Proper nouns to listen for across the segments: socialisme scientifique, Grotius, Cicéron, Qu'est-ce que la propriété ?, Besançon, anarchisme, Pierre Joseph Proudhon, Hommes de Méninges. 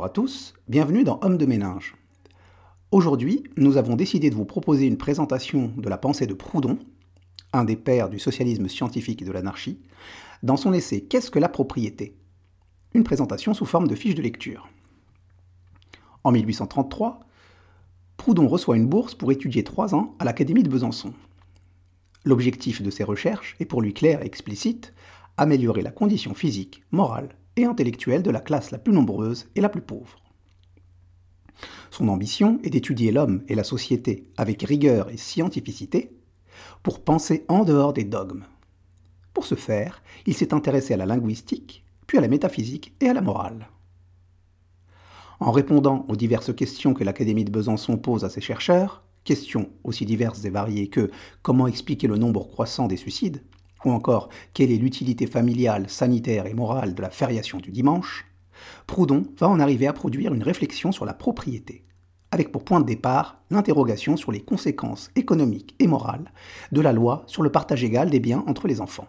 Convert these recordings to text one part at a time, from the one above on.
bonjour à tous, bienvenue dans Hommes de Méninges. Aujourd'hui, nous avons décidé de vous proposer une présentation de la pensée de Proudhon, un des pères du socialisme scientifique et de l'anarchie, dans son essai « Qu'est-ce que la propriété ?» Une présentation sous forme de fiche de lecture. En 1833, Proudhon reçoit une bourse pour étudier 3 ans à l'Académie de Besançon. L'objectif de ses recherches est pour lui clair et explicite, améliorer la condition physique, morale et intellectuelle de la classe la plus nombreuse et la plus pauvre. Son ambition est d'étudier l'homme et la société avec rigueur et scientificité pour penser en dehors des dogmes. Pour ce faire, il s'est intéressé à la linguistique, puis à la métaphysique et à la morale. En répondant aux diverses questions que l'Académie de Besançon pose à ses chercheurs, questions aussi diverses et variées que « Comment expliquer le nombre croissant des suicides ?» ou encore « Quelle est l'utilité familiale, sanitaire et morale de la fériation du dimanche ?» Proudhon va en arriver à produire une réflexion sur la propriété, avec pour point de départ l'interrogation sur les conséquences économiques et morales de la loi sur le partage égal des biens entre les enfants.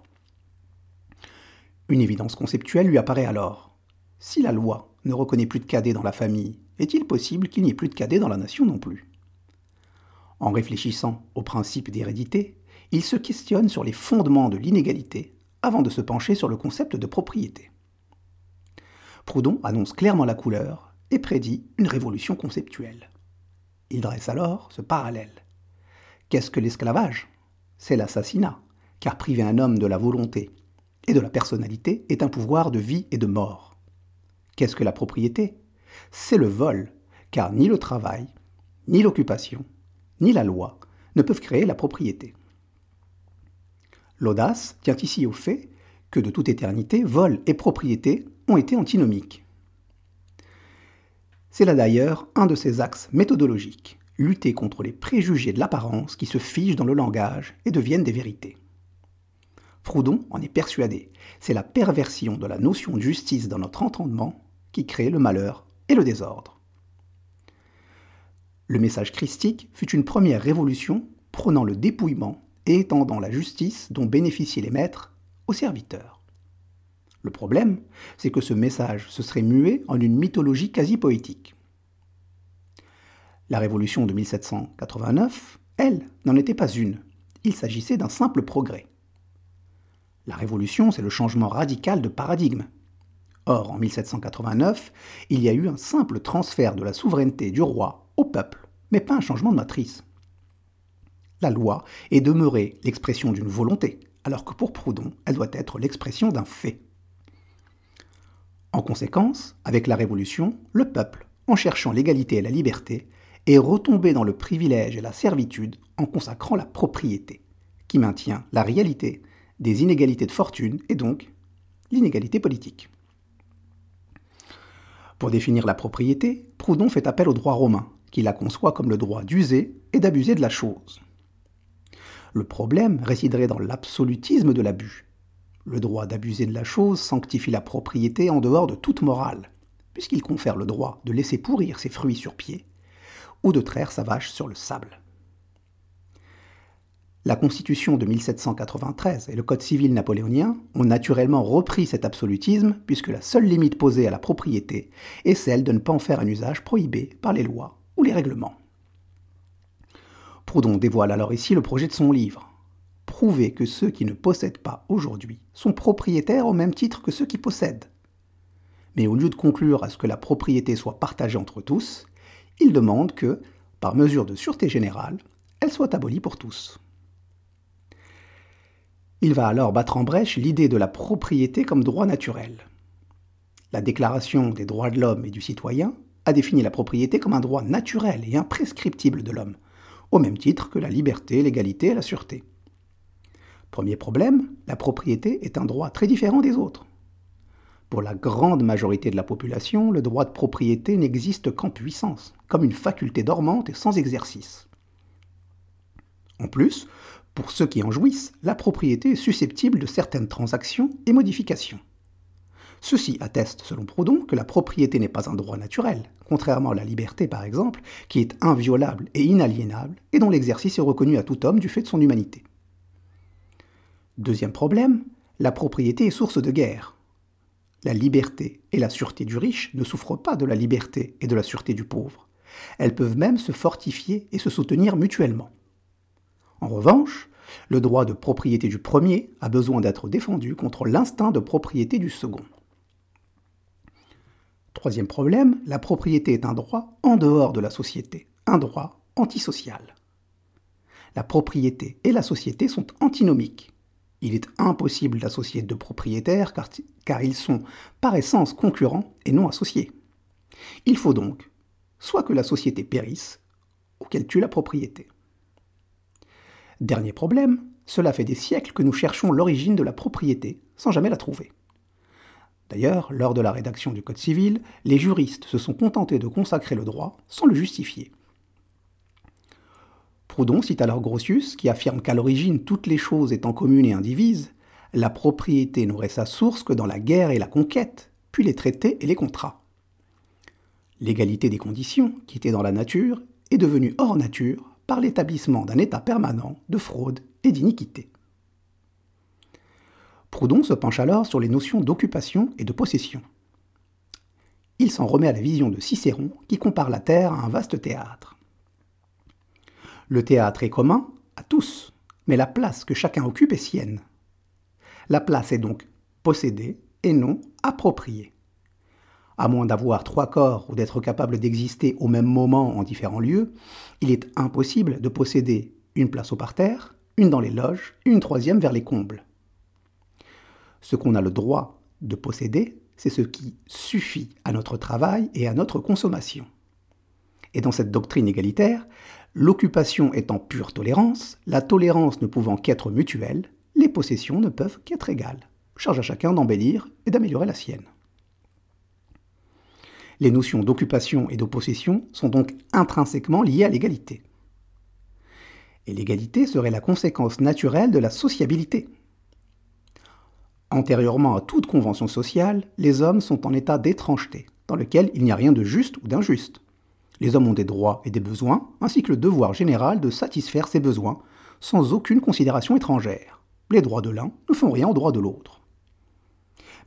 Une évidence conceptuelle lui apparaît alors. Si la loi ne reconnaît plus de cadets dans la famille, est-il possible qu'il n'y ait plus de cadets dans la nation non plus ? En réfléchissant au principe d'hérédité, il se questionne sur les fondements de l'inégalité avant de se pencher sur le concept de propriété. Proudhon annonce clairement la couleur et prédit une révolution conceptuelle. Il dresse alors ce parallèle. Qu'est-ce que l'esclavage ? C'est l'assassinat, car priver un homme de la volonté et de la personnalité est un pouvoir de vie et de mort. Qu'est-ce que la propriété ? C'est le vol, car ni le travail, ni l'occupation, ni la loi ne peuvent créer la propriété. L'audace tient ici au fait que de toute éternité, vol et propriété ont été antinomiques. C'est là d'ailleurs un de ses axes méthodologiques, lutter contre les préjugés de l'apparence qui se figent dans le langage et deviennent des vérités. Proudhon en est persuadé, c'est la perversion de la notion de justice dans notre entendement qui crée le malheur et le désordre. Le message christique fut une première révolution prônant le dépouillement et étendant la justice dont bénéficiaient les maîtres aux serviteurs. Le problème, c'est que ce message se serait mué en une mythologie quasi poétique. La révolution de 1789, elle, n'en était pas une. Il s'agissait d'un simple progrès. La révolution, c'est le changement radical de paradigme. Or, en 1789, il y a eu un simple transfert de la souveraineté du roi au peuple, mais pas un changement de matrice. La loi est demeurée l'expression d'une volonté, alors que pour Proudhon, elle doit être l'expression d'un fait. En conséquence, avec la Révolution, le peuple, en cherchant l'égalité et la liberté, est retombé dans le privilège et la servitude en consacrant la propriété, qui maintient la réalité des inégalités de fortune et donc l'inégalité politique. Pour définir la propriété, Proudhon fait appel au droit romain, qui la conçoit comme le droit d'user et d'abuser de la chose. Le problème résiderait dans l'absolutisme de l'abus. Le droit d'abuser de la chose sanctifie la propriété en dehors de toute morale, puisqu'il confère le droit de laisser pourrir ses fruits sur pied ou de traire sa vache sur le sable. La Constitution de 1793 et le Code civil napoléonien ont naturellement repris cet absolutisme puisque la seule limite posée à la propriété est celle de ne pas en faire un usage prohibé par les lois ou les règlements. Proudhon dévoile alors ici le projet de son livre. Prouver que ceux qui ne possèdent pas aujourd'hui sont propriétaires au même titre que ceux qui possèdent. Mais au lieu de conclure à ce que la propriété soit partagée entre tous, il demande que, par mesure de sûreté générale, elle soit abolie pour tous. Il va alors battre en brèche l'idée de la propriété comme droit naturel. La Déclaration des droits de l'homme et du citoyen a défini la propriété comme un droit naturel et imprescriptible de l'homme, au même titre que la liberté, l'égalité et la sûreté. Premier problème, la propriété est un droit très différent des autres. Pour la grande majorité de la population, le droit de propriété n'existe qu'en puissance, comme une faculté dormante et sans exercice. En plus, pour ceux qui en jouissent, la propriété est susceptible de certaines transactions et modifications. Ceci atteste, selon Proudhon, que la propriété n'est pas un droit naturel, contrairement à la liberté par exemple, qui est inviolable et inaliénable et dont l'exercice est reconnu à tout homme du fait de son humanité. Deuxième problème, la propriété est source de guerre. La liberté et la sûreté du riche ne souffrent pas de la liberté et de la sûreté du pauvre. Elles peuvent même se fortifier et se soutenir mutuellement. En revanche, le droit de propriété du premier a besoin d'être défendu contre l'instinct de propriété du second. Troisième problème, la propriété est un droit en dehors de la société, un droit antisocial. La propriété et la société sont antinomiques. Il est impossible d'associer deux propriétaires car ils sont par essence concurrents et non associés. Il faut donc soit que la société périsse ou qu'elle tue la propriété. Dernier problème, cela fait des siècles que nous cherchons l'origine de la propriété sans jamais la trouver. D'ailleurs, lors de la rédaction du Code civil, les juristes se sont contentés de consacrer le droit sans le justifier. Proudhon cite alors Grotius, qui affirme qu'à l'origine toutes les choses étant communes et indivises, la propriété n'aurait sa source que dans la guerre et la conquête, puis les traités et les contrats. L'égalité des conditions, qui était dans la nature, est devenue hors nature par l'établissement d'un état permanent de fraude et d'iniquité. Proudhon se penche alors sur les notions d'occupation et de possession. Il s'en remet à la vision de Cicéron, qui compare la terre à un vaste théâtre. Le théâtre est commun à tous, mais la place que chacun occupe est sienne. La place est donc possédée et non appropriée. À moins d'avoir trois corps ou d'être capable d'exister au même moment en différents lieux, il est impossible de posséder une place au parterre, une dans les loges, une troisième vers les combles. Ce qu'on a le droit de posséder, c'est ce qui suffit à notre travail et à notre consommation. Et dans cette doctrine égalitaire, l'occupation est en pure tolérance, la tolérance ne pouvant qu'être mutuelle, les possessions ne peuvent qu'être égales. Charge à chacun d'embellir et d'améliorer la sienne. Les notions d'occupation et de possession sont donc intrinsèquement liées à l'égalité. Et l'égalité serait la conséquence naturelle de la sociabilité. Antérieurement à toute convention sociale, les hommes sont en état d'étrangeté, dans lequel il n'y a rien de juste ou d'injuste. Les hommes ont des droits et des besoins, ainsi que le devoir général de satisfaire ces besoins, sans aucune considération étrangère. Les droits de l'un ne font rien aux droits de l'autre.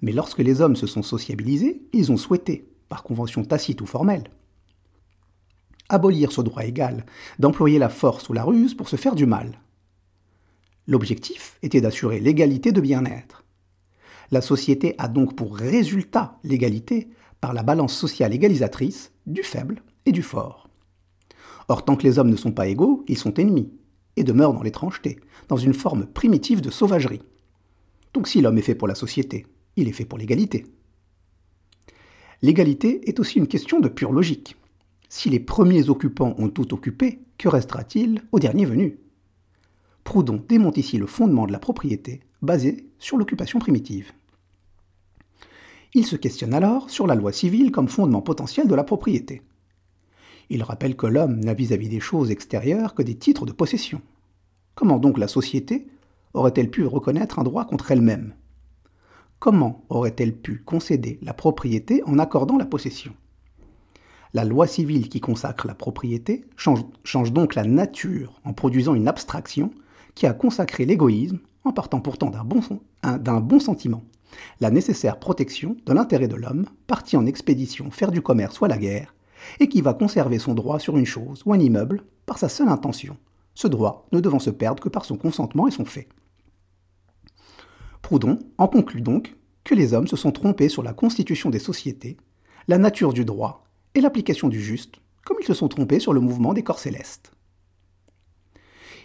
Mais lorsque les hommes se sont sociabilisés, ils ont souhaité, par convention tacite ou formelle, abolir ce droit égal, d'employer la force ou la ruse pour se faire du mal. L'objectif était d'assurer l'égalité de bien-être. La société a donc pour résultat l'égalité par la balance sociale égalisatrice du faible et du fort. Or, tant que les hommes ne sont pas égaux, ils sont ennemis, et demeurent dans l'étrangeté, dans une forme primitive de sauvagerie. Donc si l'homme est fait pour la société, il est fait pour l'égalité. L'égalité est aussi une question de pure logique. Si les premiers occupants ont tout occupé, que restera-t-il aux derniers venus ? Proudhon démonte ici le fondement de la propriété, basé sur l'occupation primitive. Il se questionne alors sur la loi civile comme fondement potentiel de la propriété. Il rappelle que l'homme n'a vis-à-vis des choses extérieures que des titres de possession. Comment donc la société aurait-elle pu reconnaître un droit contre elle-même ? Comment aurait-elle pu concéder la propriété en accordant la possession ? La loi civile qui consacre la propriété change donc la nature en produisant une abstraction qui a consacré l'égoïsme en partant pourtant d'un bon sentiment, la nécessaire protection de l'intérêt de l'homme parti en expédition faire du commerce ou à la guerre, et qui va conserver son droit sur une chose ou un immeuble par sa seule intention, ce droit ne devant se perdre que par son consentement et son fait. Proudhon en conclut donc que les hommes se sont trompés sur la constitution des sociétés, la nature du droit et l'application du juste, comme ils se sont trompés sur le mouvement des corps célestes.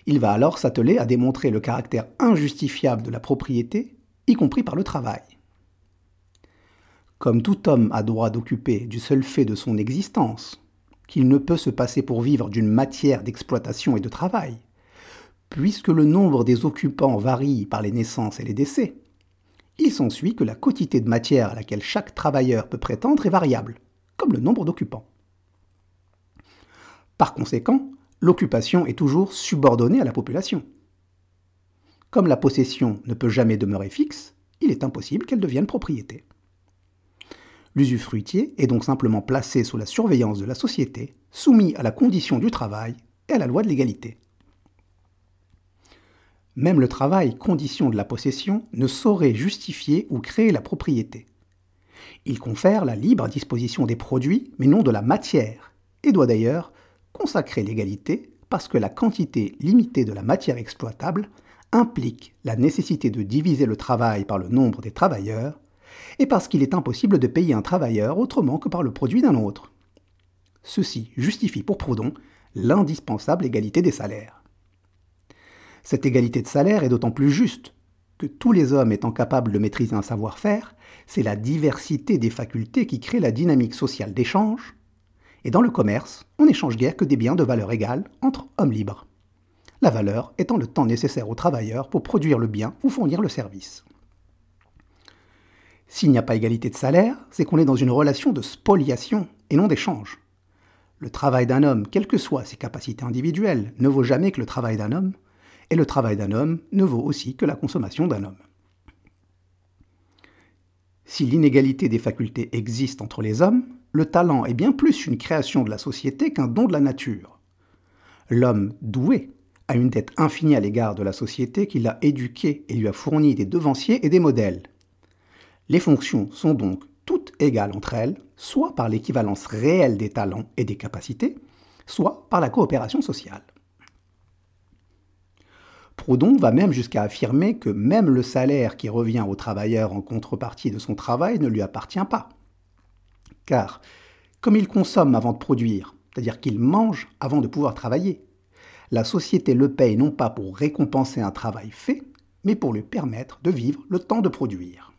Il va alors s'atteler à démontrer le caractère injustifiable de la propriété, y compris par le travail. Comme tout homme a droit d'occuper du seul fait de son existence, qu'il ne peut se passer pour vivre d'une matière d'exploitation et de travail, puisque le nombre des occupants varie par les naissances et les décès, il s'ensuit que la quantité de matière à laquelle chaque travailleur peut prétendre est variable, comme le nombre d'occupants. Par conséquent, l'occupation est toujours subordonnée à la population. Comme la possession ne peut jamais demeurer fixe, il est impossible qu'elle devienne propriété. L'usufruitier est donc simplement placé sous la surveillance de la société, soumis à la condition du travail et à la loi de l'égalité. Même le travail, condition de la possession, ne saurait justifier ou créer la propriété. Il confère la libre disposition des produits, mais non de la matière, et doit d'ailleurs consacrer l'égalité parce que la quantité limitée de la matière exploitable implique la nécessité de diviser le travail par le nombre des travailleurs, et parce qu'il est impossible de payer un travailleur autrement que par le produit d'un autre. Ceci justifie pour Proudhon l'indispensable égalité des salaires. Cette égalité de salaire est d'autant plus juste que tous les hommes étant capables de maîtriser un savoir-faire, c'est la diversité des facultés qui crée la dynamique sociale d'échange, et dans le commerce, on n'échange guère que des biens de valeur égale entre hommes libres, la valeur étant le temps nécessaire aux travailleurs pour produire le bien ou fournir le service. S'il n'y a pas égalité de salaire, c'est qu'on est dans une relation de spoliation et non d'échange. Le travail d'un homme, quelles que soient ses capacités individuelles, ne vaut jamais que le travail d'un homme, et le travail d'un homme ne vaut aussi que la consommation d'un homme. Si l'inégalité des facultés existe entre les hommes, le talent est bien plus une création de la société qu'un don de la nature. L'homme doué a une dette infinie à l'égard de la société qui l'a éduqué et lui a fourni des devanciers et des modèles. Les fonctions sont donc toutes égales entre elles, soit par l'équivalence réelle des talents et des capacités, soit par la coopération sociale. Proudhon va même jusqu'à affirmer que même le salaire qui revient au travailleur en contrepartie de son travail ne lui appartient pas. Car, comme il consomme avant de produire, c'est-à-dire qu'il mange avant de pouvoir travailler, la société le paye non pas pour récompenser un travail fait, mais pour lui permettre de vivre le temps de produire.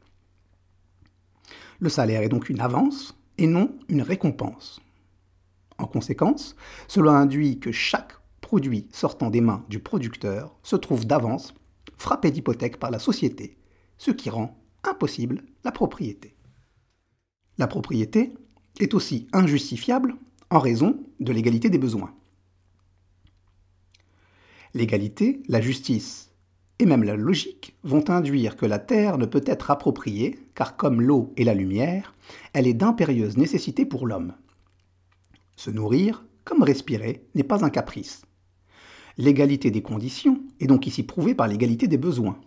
Le salaire est donc une avance et non une récompense. En conséquence, cela induit que chaque produit sortant des mains du producteur se trouve d'avance frappé d'hypothèque par la société, ce qui rend impossible la propriété. La propriété est aussi injustifiable en raison de l'égalité des besoins. L'égalité, la justice et même la logique vont induire que la terre ne peut être appropriée, car comme l'eau et la lumière, elle est d'impérieuse nécessité pour l'homme. Se nourrir, comme respirer, n'est pas un caprice. L'égalité des conditions est donc ici prouvée par l'égalité des besoins.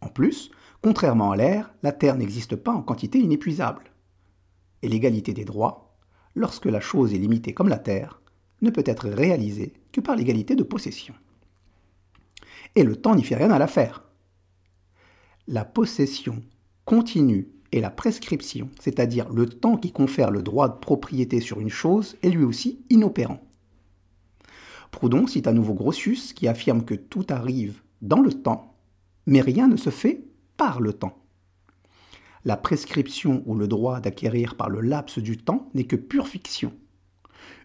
En plus, contrairement à l'air, la terre n'existe pas en quantité inépuisable. Et l'égalité des droits, lorsque la chose est limitée comme la terre, ne peut être réalisée que par l'égalité de possession. Et le temps n'y fait rien à l'affaire. La possession continue et la prescription, c'est-à-dire le temps qui confère le droit de propriété sur une chose, est lui aussi inopérant. Proudhon cite à nouveau Grotius qui affirme que tout arrive dans le temps, mais rien ne se fait par le temps. La prescription ou le droit d'acquérir par le laps du temps n'est que pure fiction.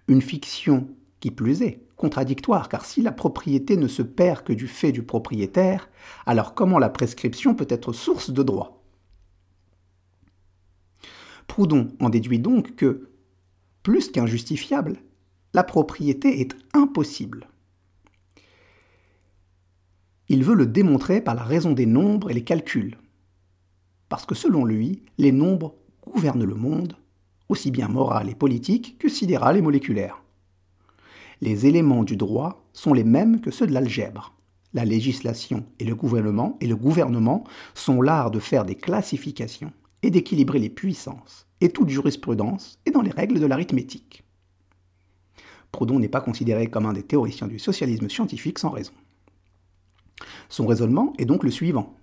Une fiction qui plus est contradictoire, car si la propriété ne se perd que du fait du propriétaire, alors comment la prescription peut être source de droit ? Proudhon en déduit donc que, plus qu'injustifiable, la propriété est impossible. Il veut le démontrer par la raison des nombres et les calculs. Parce que selon lui, les nombres gouvernent le monde, aussi bien moral et politique que sidéral et moléculaire. Les éléments du droit sont les mêmes que ceux de l'algèbre. La législation et le gouvernement sont l'art de faire des classifications et d'équilibrer les puissances, et toute jurisprudence est dans les règles de l'arithmétique. Proudhon n'est pas considéré comme un des théoriciens du socialisme scientifique sans raison. Son raisonnement est donc le suivant.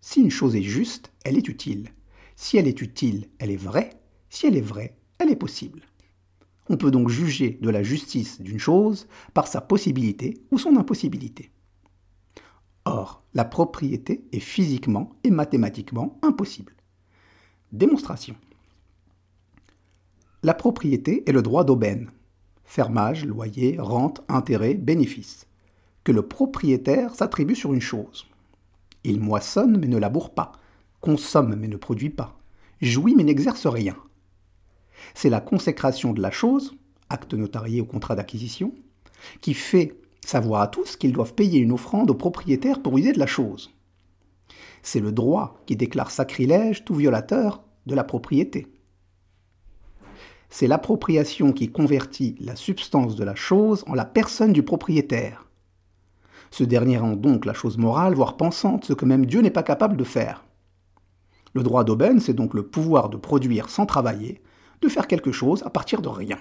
Si une chose est juste, elle est utile. Si elle est utile, elle est vraie. Si elle est vraie, elle est possible. On peut donc juger de la justice d'une chose par sa possibilité ou son impossibilité. Or, la propriété est physiquement et mathématiquement impossible. Démonstration. La propriété est le droit d'aubaine. Fermage, loyer, rente, intérêt, bénéfice, que le propriétaire s'attribue sur une chose. Il moissonne mais ne laboure pas, consomme mais ne produit pas, jouit mais n'exerce rien. C'est la consécration de la chose, acte notarié ou contrat d'acquisition, qui fait savoir à tous qu'ils doivent payer une offrande au propriétaire pour user de la chose. C'est le droit qui déclare sacrilège tout violateur de la propriété. C'est l'appropriation qui convertit la substance de la chose en la personne du propriétaire. Ce dernier rend donc la chose morale, voire pensante, ce que même Dieu n'est pas capable de faire. Le droit d'aubaine, c'est donc le pouvoir de produire sans travailler, de faire quelque chose à partir de rien.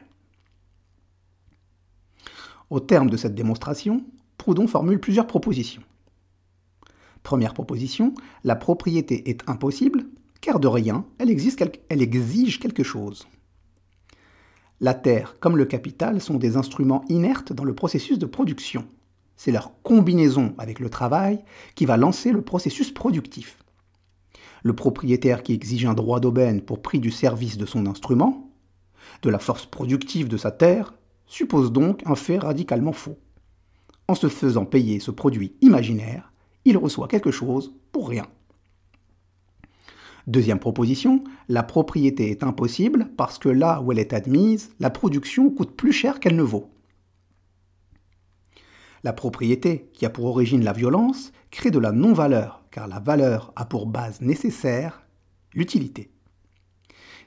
Au terme de cette démonstration, Proudhon formule plusieurs propositions. Première proposition, la propriété est impossible, car de rien, elle exige quelque chose. La terre comme le capital sont des instruments inertes dans le processus de production. C'est leur combinaison avec le travail qui va lancer le processus productif. Le propriétaire qui exige un droit d'aubaine pour prix du service de son instrument, de la force productive de sa terre, suppose donc un fait radicalement faux. En se faisant payer ce produit imaginaire, il reçoit quelque chose pour rien. Deuxième proposition, la propriété est impossible parce que là où elle est admise, la production coûte plus cher qu'elle ne vaut. La propriété, qui a pour origine la violence, crée de la non-valeur, car la valeur a pour base nécessaire l'utilité.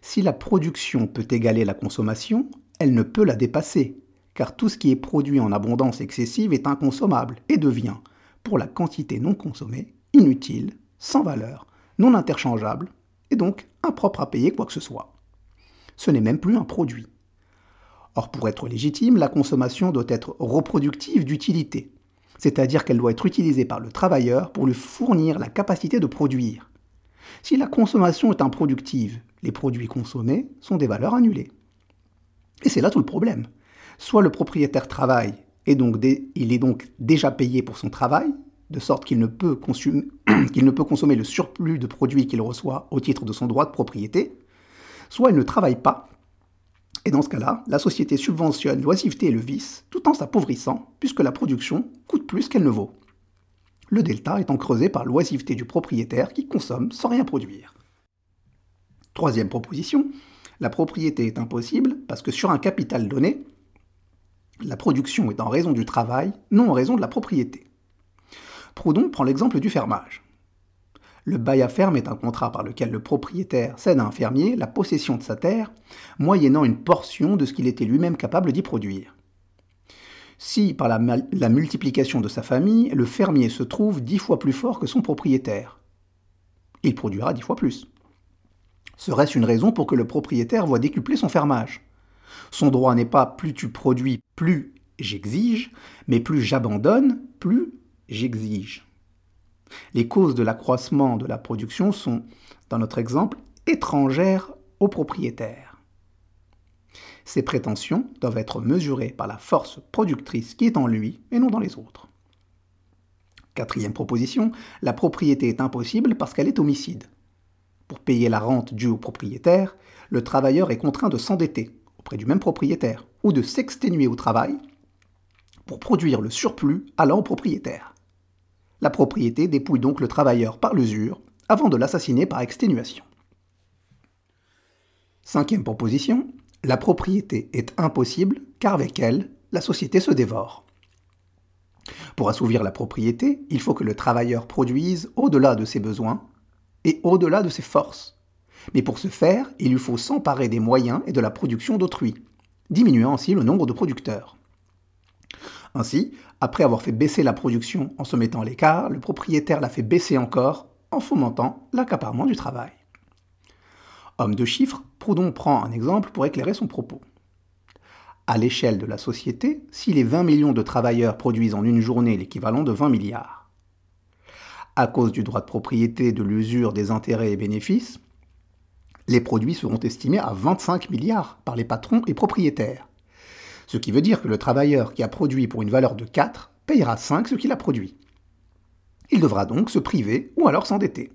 Si la production peut égaler la consommation, elle ne peut la dépasser, car tout ce qui est produit en abondance excessive est inconsommable et devient, pour la quantité non consommée, inutile, sans valeur, non interchangeable, et donc impropre à payer quoi que ce soit. Ce n'est même plus un produit. Or, pour être légitime, la consommation doit être reproductive d'utilité, c'est-à-dire qu'elle doit être utilisée par le travailleur pour lui fournir la capacité de produire. Si la consommation est improductive, les produits consommés sont des valeurs annulées. Et c'est là tout le problème. Soit le propriétaire travaille, et donc il est donc déjà payé pour son travail, de sorte qu'il ne peut consommer le surplus de produits qu'il reçoit au titre de son droit de propriété, soit il ne travaille pas, et dans ce cas-là, la société subventionne l'oisiveté et le vice, tout en s'appauvrissant, puisque la production coûte plus qu'elle ne vaut. Le delta étant creusé par l'oisiveté du propriétaire qui consomme sans rien produire. Troisième proposition, la propriété est impossible parce que sur un capital donné, la production est en raison du travail, non en raison de la propriété. Proudhon prend l'exemple du fermage. Le bail à ferme est un contrat par lequel le propriétaire cède à un fermier la possession de sa terre, moyennant une portion de ce qu'il était lui-même capable d'y produire. Si, par la multiplication de sa famille, le fermier se trouve 10 fois plus fort que son propriétaire, il produira 10 fois plus. Serait-ce une raison pour que le propriétaire voie décupler son fermage ? Son droit n'est pas « plus tu produis, plus j'exige », mais « plus j'abandonne, plus j'exige ». Les causes de l'accroissement de la production sont, dans notre exemple, étrangères au propriétaire. Ces prétentions doivent être mesurées par la force productrice qui est en lui et non dans les autres. Quatrième proposition, la propriété est impossible parce qu'elle est homicide. Pour payer la rente due au propriétaire, le travailleur est contraint de s'endetter auprès du même propriétaire ou de s'exténuer au travail pour produire le surplus allant au propriétaire. La propriété dépouille donc le travailleur par l'usure avant de l'assassiner par exténuation. Cinquième proposition, la propriété est impossible car avec elle, la société se dévore. Pour assouvir la propriété, il faut que le travailleur produise au-delà de ses besoins et au-delà de ses forces. Mais pour ce faire, il lui faut s'emparer des moyens et de la production d'autrui, diminuant ainsi le nombre de producteurs. Ainsi, après avoir fait baisser la production en se mettant à l'écart, le propriétaire la fait baisser encore en fomentant l'accaparement du travail. Homme de chiffres, Proudhon prend un exemple pour éclairer son propos. À l'échelle de la société, si les 20 millions de travailleurs produisent en une journée l'équivalent de 20 milliards, à cause du droit de propriété, de l'usure, des intérêts et bénéfices, les produits seront estimés à 25 milliards par les patrons et propriétaires. Ce qui veut dire que le travailleur qui a produit pour une valeur de 4 payera 5 ce qu'il a produit. Il devra donc se priver ou alors s'endetter.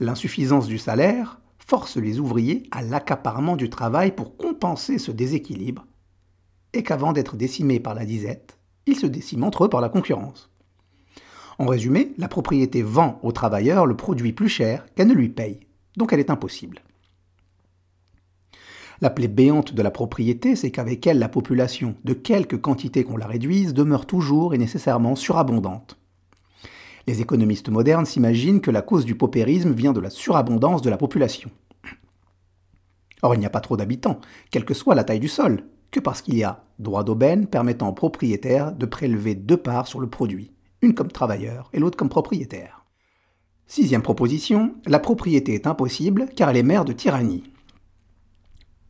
L'insuffisance du salaire force les ouvriers à l'accaparement du travail pour compenser ce déséquilibre et qu'avant d'être décimés par la disette, ils se déciment entre eux par la concurrence. En résumé, la propriété vend au travailleur le produit plus cher qu'elle ne lui paye, donc elle est impossible. La plaie béante de la propriété, c'est qu'avec elle, la population, de quelque quantité qu'on la réduise, demeure toujours et nécessairement surabondante. Les économistes modernes s'imaginent que la cause du paupérisme vient de la surabondance de la population. Or, il n'y a pas trop d'habitants, quelle que soit la taille du sol, que parce qu'il y a droit d'aubaine permettant aux propriétaires de prélever 2 parts sur le produit, une comme travailleur et l'autre comme propriétaire. Sixième proposition, la propriété est impossible car elle est mère de tyrannie.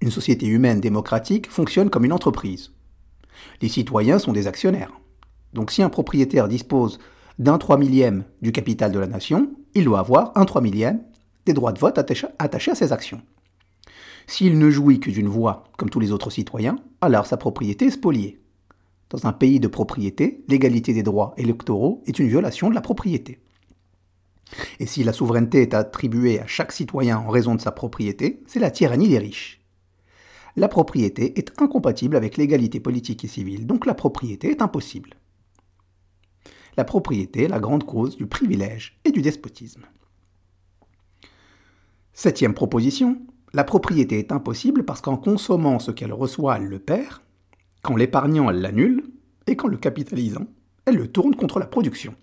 Une société humaine démocratique fonctionne comme une entreprise. Les citoyens sont des actionnaires. Donc si un propriétaire dispose d'un 3/1000e du capital de la nation, il doit avoir un 3/1000e des droits de vote attachés à ses actions. S'il ne jouit que d'une voix, comme tous les autres citoyens, alors sa propriété est spoliée. Dans un pays de propriété, l'égalité des droits électoraux est une violation de la propriété. Et si la souveraineté est attribuée à chaque citoyen en raison de sa propriété, c'est la tyrannie des riches. La propriété est incompatible avec l'égalité politique et civile, donc la propriété est impossible. La propriété est la grande cause du privilège et du despotisme. Septième proposition, la propriété est impossible parce qu'en consommant ce qu'elle reçoit, elle le perd, qu'en l'épargnant, elle l'annule, et qu'en le capitalisant, elle le tourne contre la production.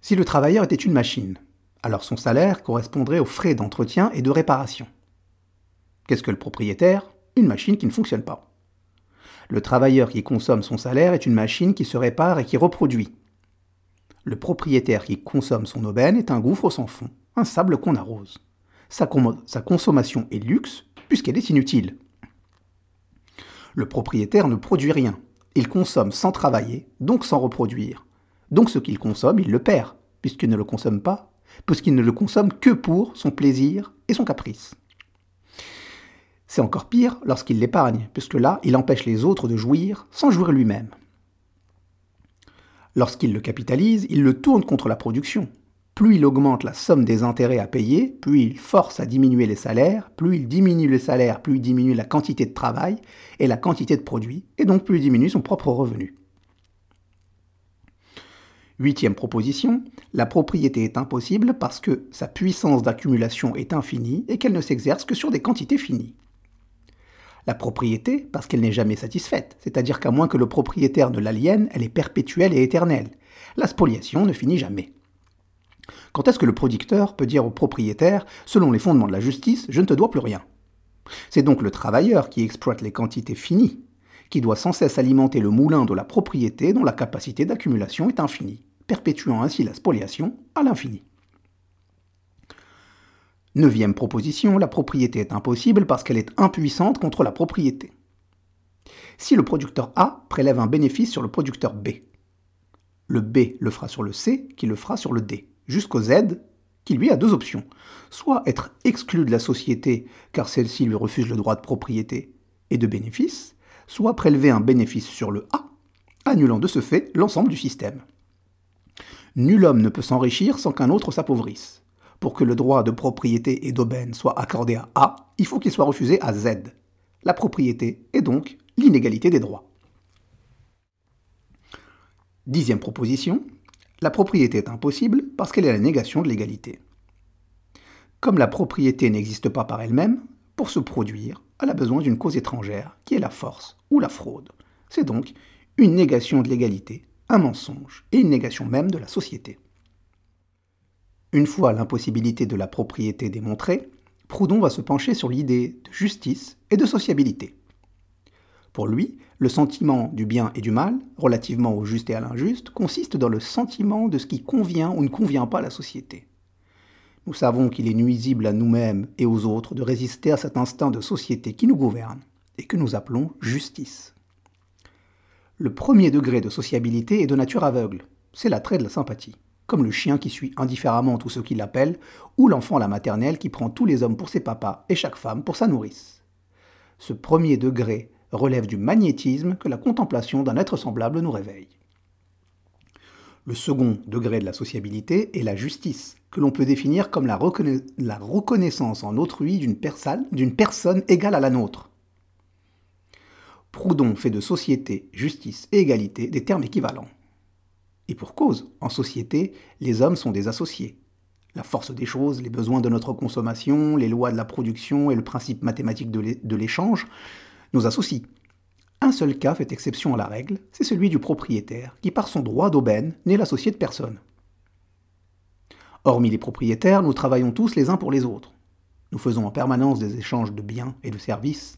Si le travailleur était une machine, alors son salaire correspondrait aux frais d'entretien et de réparation. Qu'est-ce que le propriétaire ? Une machine qui ne fonctionne pas. Le travailleur qui consomme son salaire est une machine qui se répare et qui reproduit. Le propriétaire qui consomme son aubaine est un gouffre sans fond, un sable qu'on arrose. Sa consommation est luxe puisqu'elle est inutile. Le propriétaire ne produit rien. Il consomme sans travailler, donc sans reproduire. Donc ce qu'il consomme, il le perd, puisqu'il ne le consomme pas, puisqu'il ne le consomme que pour son plaisir et son caprice. C'est encore pire lorsqu'il l'épargne, puisque là, il empêche les autres de jouir sans jouir lui-même. Lorsqu'il le capitalise, il le tourne contre la production. Plus il augmente la somme des intérêts à payer, plus il force à diminuer les salaires, plus il diminue les salaires, plus il diminue la quantité de travail et la quantité de produits, et donc plus il diminue son propre revenu. Huitième proposition, la propriété est impossible parce que sa puissance d'accumulation est infinie et qu'elle ne s'exerce que sur des quantités finies. La propriété parce qu'elle n'est jamais satisfaite, c'est-à-dire qu'à moins que le propriétaire ne l'aliène, elle est perpétuelle et éternelle. La spoliation ne finit jamais. Quand est-ce que le producteur peut dire au propriétaire « Selon les fondements de la justice, je ne te dois plus rien ». C'est donc le travailleur qui exploite les quantités finies, qui doit sans cesse alimenter le moulin de la propriété dont la capacité d'accumulation est infinie, perpétuant ainsi la spoliation à l'infini. Neuvième proposition, la propriété est impossible parce qu'elle est impuissante contre la propriété. Si le producteur A prélève un bénéfice sur le producteur B, le B le fera sur le C qui le fera sur le D, jusqu'au Z qui lui a deux options, soit être exclu de la société car celle-ci lui refuse le droit de propriété et de bénéfice, soit prélever un bénéfice sur le A, annulant de ce fait l'ensemble du système. Nul homme ne peut s'enrichir sans qu'un autre s'appauvrisse. Pour que le droit de propriété et d'aubaine soit accordé à A, il faut qu'il soit refusé à Z. La propriété est donc l'inégalité des droits. Dixième proposition, la propriété est impossible parce qu'elle est la négation de l'égalité. Comme la propriété n'existe pas par elle-même, pour se produire, elle a besoin d'une cause étrangère, qui est la force ou la fraude. C'est donc une négation de l'égalité, un mensonge et une négation même de la société. Une fois l'impossibilité de la propriété démontrée, Proudhon va se pencher sur l'idée de justice et de sociabilité. Pour lui, le sentiment du bien et du mal, relativement au juste et à l'injuste, consiste dans le sentiment de ce qui convient ou ne convient pas à la société. Nous savons qu'il est nuisible à nous-mêmes et aux autres de résister à cet instinct de société qui nous gouverne et que nous appelons justice. Le premier degré de sociabilité est de nature aveugle, c'est l'attrait de la sympathie, comme le chien qui suit indifféremment tous ceux qui l'appellent ou l'enfant à la maternelle qui prend tous les hommes pour ses papas et chaque femme pour sa nourrice. Ce premier degré relève du magnétisme que la contemplation d'un être semblable nous réveille. Le second degré de la sociabilité est la justice, que l'on peut définir comme la reconnaissance en autrui d'une personne égale à la nôtre. Proudhon fait de société, justice et égalité des termes équivalents. Et pour cause, en société, les hommes sont des associés. La force des choses, les besoins de notre consommation, les lois de la production et le principe mathématique de l'échange nous associent. Un seul cas fait exception à la règle, c'est celui du propriétaire, qui par son droit d'aubaine n'est l'associé de personne. Hormis les propriétaires, nous travaillons tous les uns pour les autres. Nous faisons en permanence des échanges de biens et de services.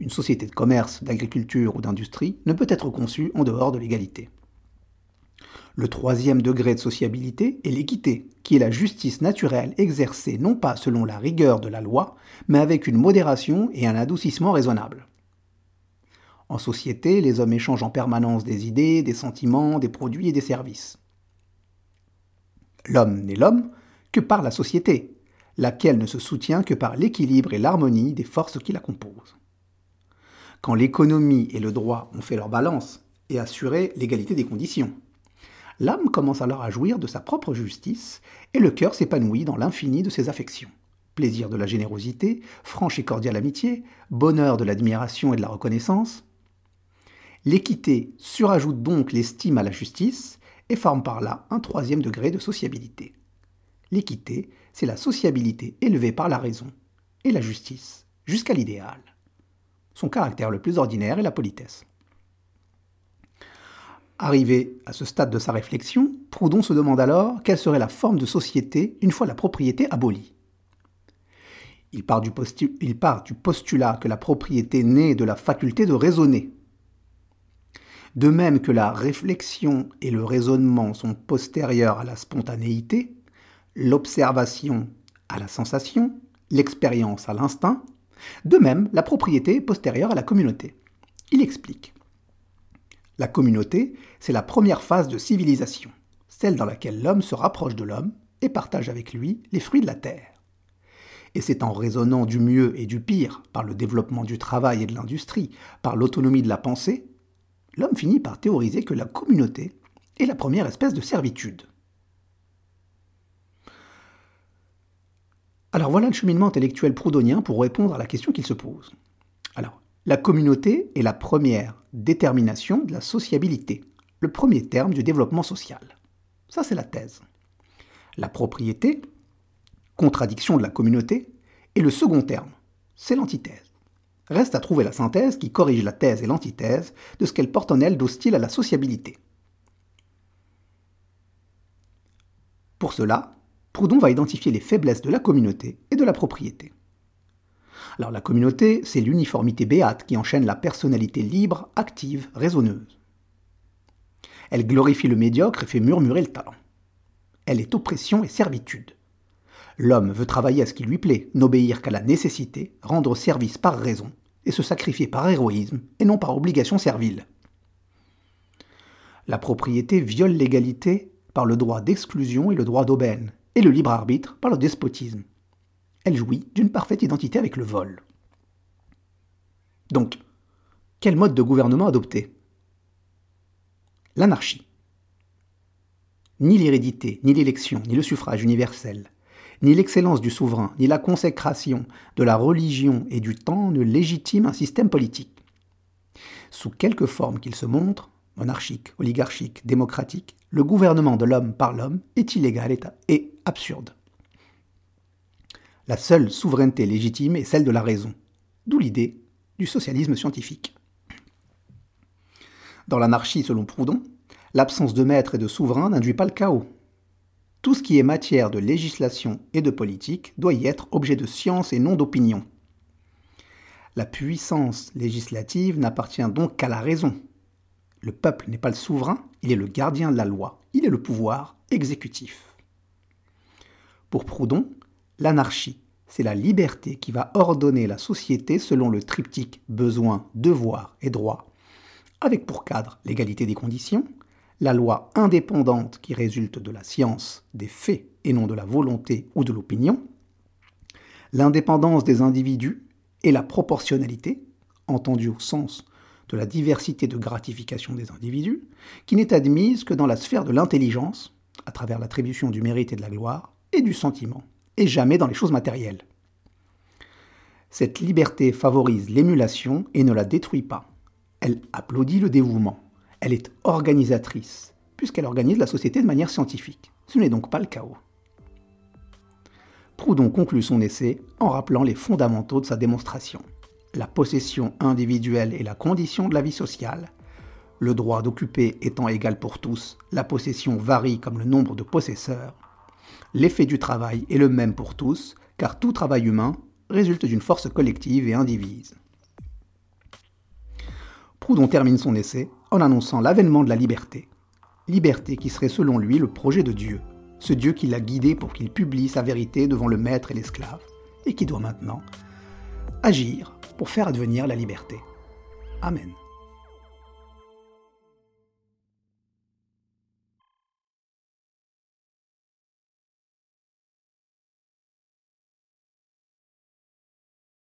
Une société de commerce, d'agriculture ou d'industrie ne peut être conçue en dehors de l'égalité. Le troisième degré de sociabilité est l'équité, qui est la justice naturelle exercée non pas selon la rigueur de la loi, mais avec une modération et un adoucissement raisonnable. En société, les hommes échangent en permanence des idées, des sentiments, des produits et des services. L'homme n'est l'homme que par la société, laquelle ne se soutient que par l'équilibre et l'harmonie des forces qui la composent. Quand l'économie et le droit ont fait leur balance et assuré l'égalité des conditions, l'âme commence alors à jouir de sa propre justice et le cœur s'épanouit dans l'infini de ses affections. Plaisir de la générosité, franche et cordiale amitié, bonheur de l'admiration et de la reconnaissance. L'équité surajoute donc l'estime à la justice et forme par là un troisième degré de sociabilité. L'équité, c'est la sociabilité élevée par la raison et la justice jusqu'à l'idéal. Son caractère le plus ordinaire est la politesse. Arrivé à ce stade de sa réflexion, Proudhon se demande alors quelle serait la forme de société une fois la propriété abolie. Il part du postulat que la propriété naît de la faculté de raisonner. De même que la réflexion et le raisonnement sont postérieurs à la spontanéité, l'observation à la sensation, l'expérience à l'instinct, de même la propriété est postérieure à la communauté. Il explique. La communauté, c'est la première phase de civilisation, celle dans laquelle l'homme se rapproche de l'homme et partage avec lui les fruits de la terre. Et c'est en raisonnant du mieux et du pire, par le développement du travail et de l'industrie, par l'autonomie de la pensée, l'homme finit par théoriser que la communauté est la première espèce de servitude. Alors voilà le cheminement intellectuel proudhonien pour répondre à la question qu'il se pose. Alors, la communauté est la première détermination de la sociabilité, le premier terme du développement social. Ça, c'est la thèse. La propriété, contradiction de la communauté, et le second terme, c'est l'antithèse. Reste à trouver la synthèse qui corrige la thèse et l'antithèse de ce qu'elle porte en elle d'hostile à la sociabilité. Pour cela, Proudhon va identifier les faiblesses de la communauté et de la propriété. Alors la communauté, c'est l'uniformité béate qui enchaîne la personnalité libre, active, raisonneuse. Elle glorifie le médiocre et fait murmurer le talent. Elle est oppression et servitude. L'homme veut travailler à ce qui lui plaît, n'obéir qu'à la nécessité, rendre service par raison, et se sacrifier par héroïsme et non par obligation servile. La propriété viole l'égalité par le droit d'exclusion et le droit d'aubaine, et le libre arbitre par le despotisme. Elle jouit d'une parfaite identité avec le vol. Donc, quel mode de gouvernement adopter ? L'anarchie. Ni l'hérédité, ni l'élection, ni le suffrage universel, ni l'excellence du souverain, ni la consécration de la religion et du temps ne légitiment un système politique. Sous quelque forme qu'il se montre, monarchique, oligarchique, démocratique, le gouvernement de l'homme par l'homme est illégal et absurde. La seule souveraineté légitime est celle de la raison, d'où l'idée du socialisme scientifique. Dans l'anarchie, selon Proudhon, l'absence de maître et de souverain n'induit pas le chaos. Tout ce qui est matière de législation et de politique doit y être objet de science et non d'opinion. La puissance législative n'appartient donc qu'à la raison. Le peuple n'est pas le souverain, il est le gardien de la loi, il est le pouvoir exécutif. Pour Proudhon, l'anarchie, c'est la liberté qui va ordonner la société selon le triptyque besoin, devoir et droit, avec pour cadre l'égalité des conditions, la loi indépendante qui résulte de la science, des faits et non de la volonté ou de l'opinion, l'indépendance des individus et la proportionnalité, entendue au sens de la diversité de gratification des individus, qui n'est admise que dans la sphère de l'intelligence, à travers l'attribution du mérite et de la gloire, et du sentiment, et jamais dans les choses matérielles. Cette liberté favorise l'émulation et ne la détruit pas. Elle applaudit le dévouement. Elle est organisatrice, puisqu'elle organise la société de manière scientifique. Ce n'est donc pas le chaos. Proudhon conclut son essai en rappelant les fondamentaux de sa démonstration. La possession individuelle est la condition de la vie sociale. Le droit d'occuper étant égal pour tous, la possession varie comme le nombre de possesseurs. L'effet du travail est le même pour tous, car tout travail humain résulte d'une force collective et indivise. Proudhon termine son essai en annonçant l'avènement de la liberté, Liberté qui serait selon lui le projet de Dieu, ce Dieu qui l'a guidé pour qu'il publie sa vérité devant le maître et l'esclave, et qui doit maintenant agir pour faire advenir la liberté. Amen.